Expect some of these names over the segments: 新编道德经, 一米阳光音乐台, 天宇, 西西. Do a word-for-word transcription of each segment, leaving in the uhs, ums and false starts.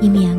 一米阳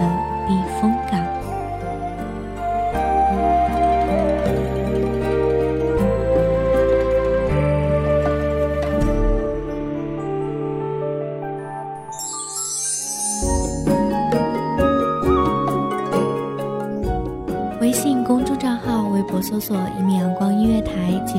的避风港。微信公众账号、微博搜索“一米阳光音乐台”即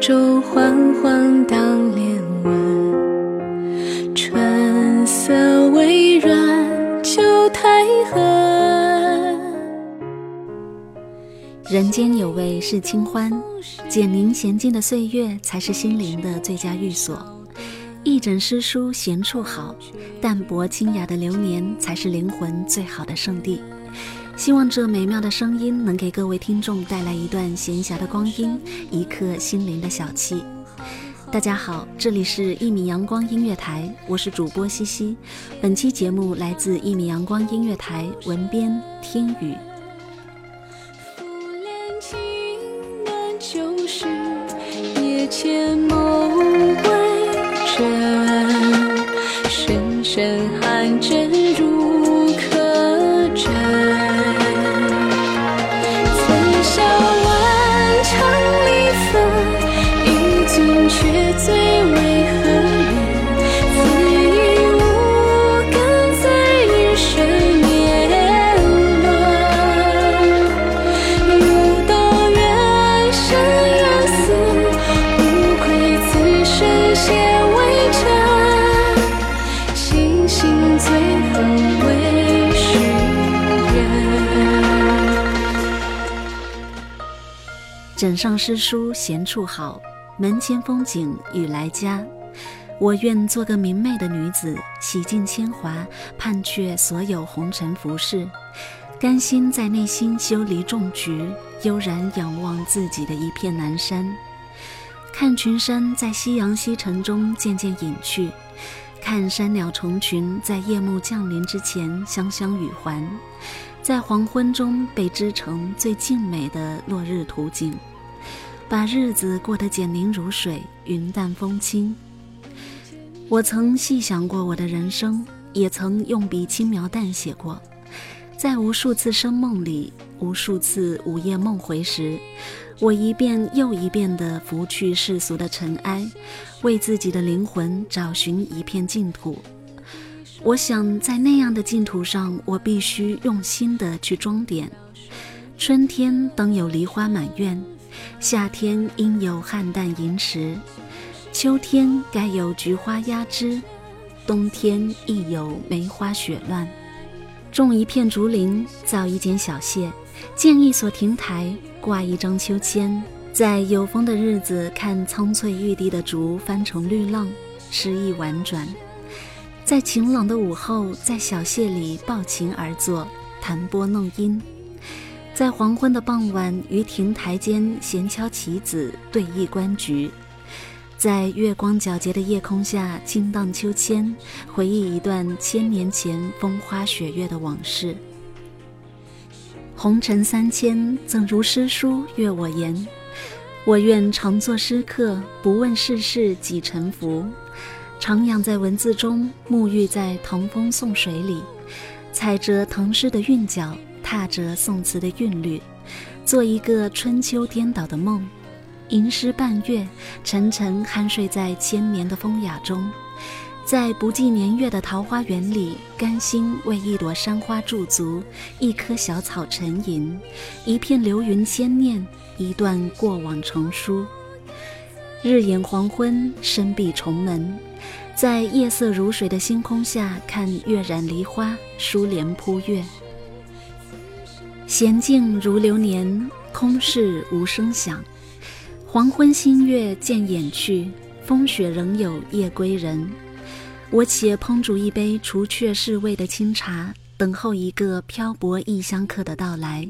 舟缓缓荡莲湾，春色微软旧苔痕。人间有味是清欢，简宁闲静的岁月才是心灵的最佳寓所。一枕诗书闲处好，淡泊清雅的流年才是灵魂最好的圣地。希望这美妙的声音能给各位听众带来一段闲暇的光阴，一刻心灵的小憩。大家好，这里是一米阳光音乐台，我是主播西西。本期节目来自一米阳光音乐台，文编天宇。拂帘轻暖旧时，夜前某归程，深深寒针入客枕。枕上诗书闲处好，门前风景雨来佳。我愿做个明媚的女子，洗尽铅华，盼却所有红尘浮世，甘心在内心修篱种菊，悠然仰望自己的一片南山。看群山在夕阳西沉中渐渐隐去，看山鸟虫群在夜幕降临之前相相与还，在黄昏中被织成最静美的落日图景。把日子过得简宁如水，云淡风轻。我曾细想过我的人生，也曾用笔轻描淡写过。在无数次生梦里，无数次午夜梦回时，我一遍又一遍地拂去世俗的尘埃，为自己的灵魂找寻一片净土。我想，在那样的净土上，我必须用心地去装点。春天当有梨花满院，夏天应有菡萏银池，秋天该有菊花压枝，冬天亦有梅花雪乱。种一片竹林，造一间小榭，建一所亭台，挂一张秋千，在有风的日子看苍翠欲滴的竹翻成绿浪，诗意婉转。在晴朗的午后，在小榭里抱琴而坐，弹拨弄音，在黄昏的傍晚于亭台间闲敲棋子，对弈观局，在月光皎洁的夜空下轻荡秋千，回忆一段千年前风花雪月的往事。红尘三千，怎如诗书悦我言，我愿常做诗客，不问世事几沉浮，徜徉在文字中，沐浴在唐风宋水里，踩着唐诗的韵脚，踏着宋词的韵律，做一个春秋颠倒的梦，吟诗半月，沉沉酣睡在千年的风雅中，在不计年月的桃花源里，甘心为一朵山花驻足，一棵小草沉吟，一片流云牵念，一段过往成书。日掩黄昏，深闭重门，在夜色如水的星空下，看月染梨花，疏帘扑月，闲静如流年，空室无声响。黄昏新月渐掩去，风雪仍有夜归人。我且烹煮一杯除却世味的清茶，等候一个漂泊异乡客的到来，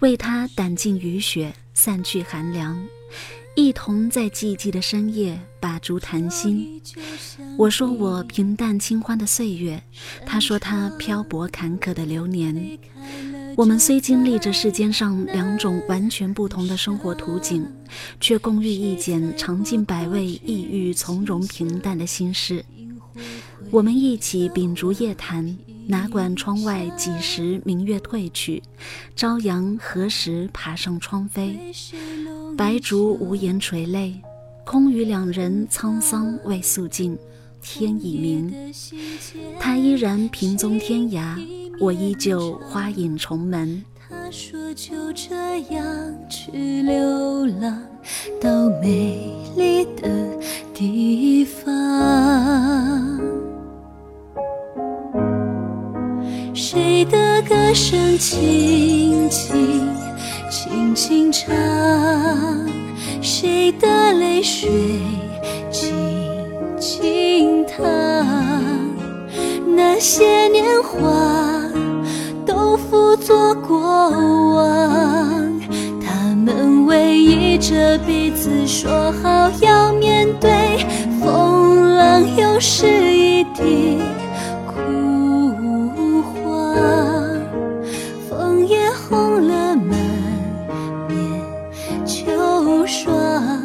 为他掸尽雨雪，散去寒凉，一同在寂寂的深夜把烛谈心。我说我平淡清欢的岁月，他说他漂泊坎坷的流年。我们虽经历着世间上两种完全不同的生活图景，却共遇一剪尝尽百味，抑郁从容平淡的心事。我们一起秉烛夜谈，哪管窗外几时明月褪去，朝阳何时爬上窗扉，白烛无言垂泪，空余两人沧桑未诉尽，天已明，他依然萍踪天涯，我依旧花影重门。他说就这样去流浪，到美丽的地方。谁的歌声轻轻轻轻唱，谁的泪水轻轻淌，那些年华不做过往，他们偎依着彼此，说好要面对风浪，又是一地枯黄，枫叶红了满面秋霜。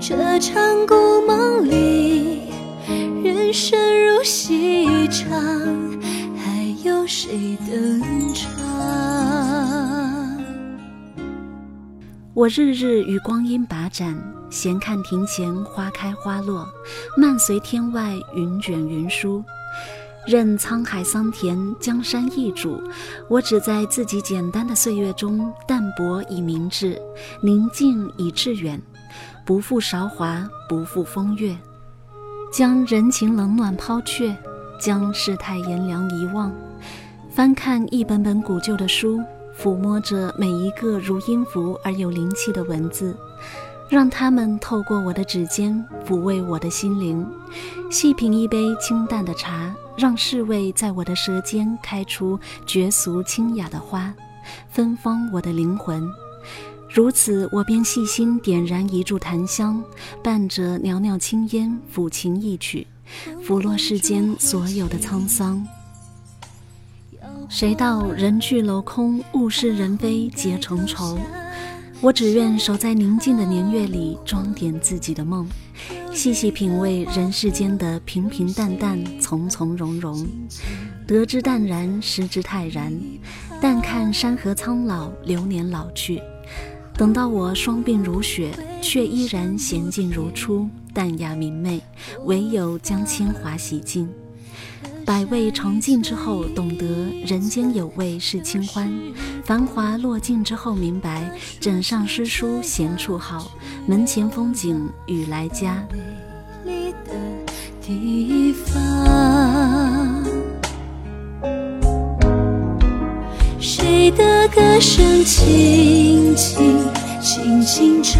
这场故梦里，人生如戏场，谁登场？我日日与光阴把盏，闲看庭前花开花落，漫随天外云卷云舒，任沧海桑田，江山易主。我只在自己简单的岁月中，淡泊以明志，宁静以致远，不负韶华，不负风月，将人情冷暖抛却，将世态炎凉遗忘。翻看一本本古旧的书，抚摸着每一个如音符而有灵气的文字，让它们透过我的指尖抚慰我的心灵。细品一杯清淡的茶，让世味在我的舌尖开出绝俗清雅的花，芬芳我的灵魂。如此，我便细心点燃一柱檀香，伴着袅袅青烟，抚琴一曲，拂落世间所有的沧桑。谁道人去楼空，物是人非结成愁。我只愿守在宁静的年月里，装点自己的梦，细细品味人世间的平平淡淡，从从容容，得之淡然，失之泰然，淡看山河苍老，流年老去。等到我双鬓如雪，却依然娴静如初，淡雅明媚，唯有将铅华洗净。百味尝尽之后，懂得人间有味是清欢；繁华落尽之后，明白枕上诗书闲处好，门前风景雨来佳。美丽的地方，谁的歌声轻轻轻轻唱，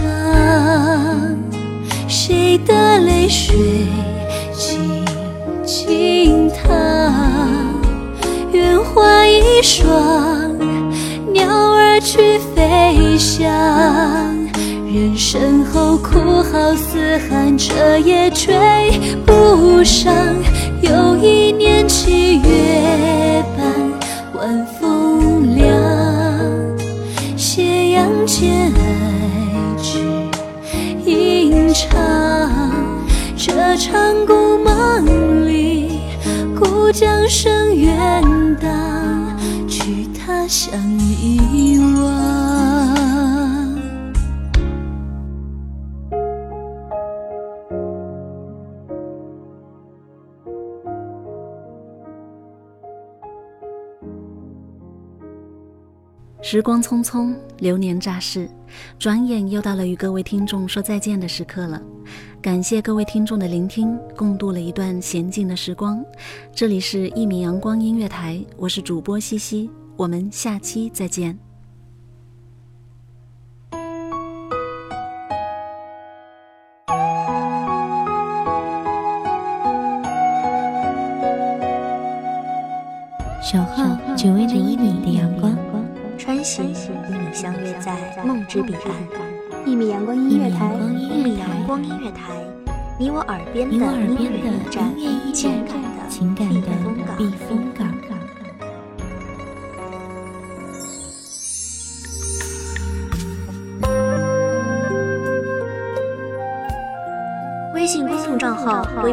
谁的泪水轻轻淌。愿花一双，鸟儿去飞翔。人生后哭好似寒，这也追不上。又一年七月半，晚风凉，斜阳间爱之吟唱。这场故梦里，故将声远荡，去他乡遗忘。时光匆匆，流年乍逝，转眼又到了与各位听众说再见的时刻了。感谢各位听众的聆听，共度了一段闲静的时光。这里是一米阳光音乐台，我是主播西西，我们下期再见。守候只为那一米的阳光，穿行与你相约在梦之彼岸。一米阳光音乐台，一米阳光音乐台，你我耳边的音乐驿站，情感的避风港。微信公众账号、微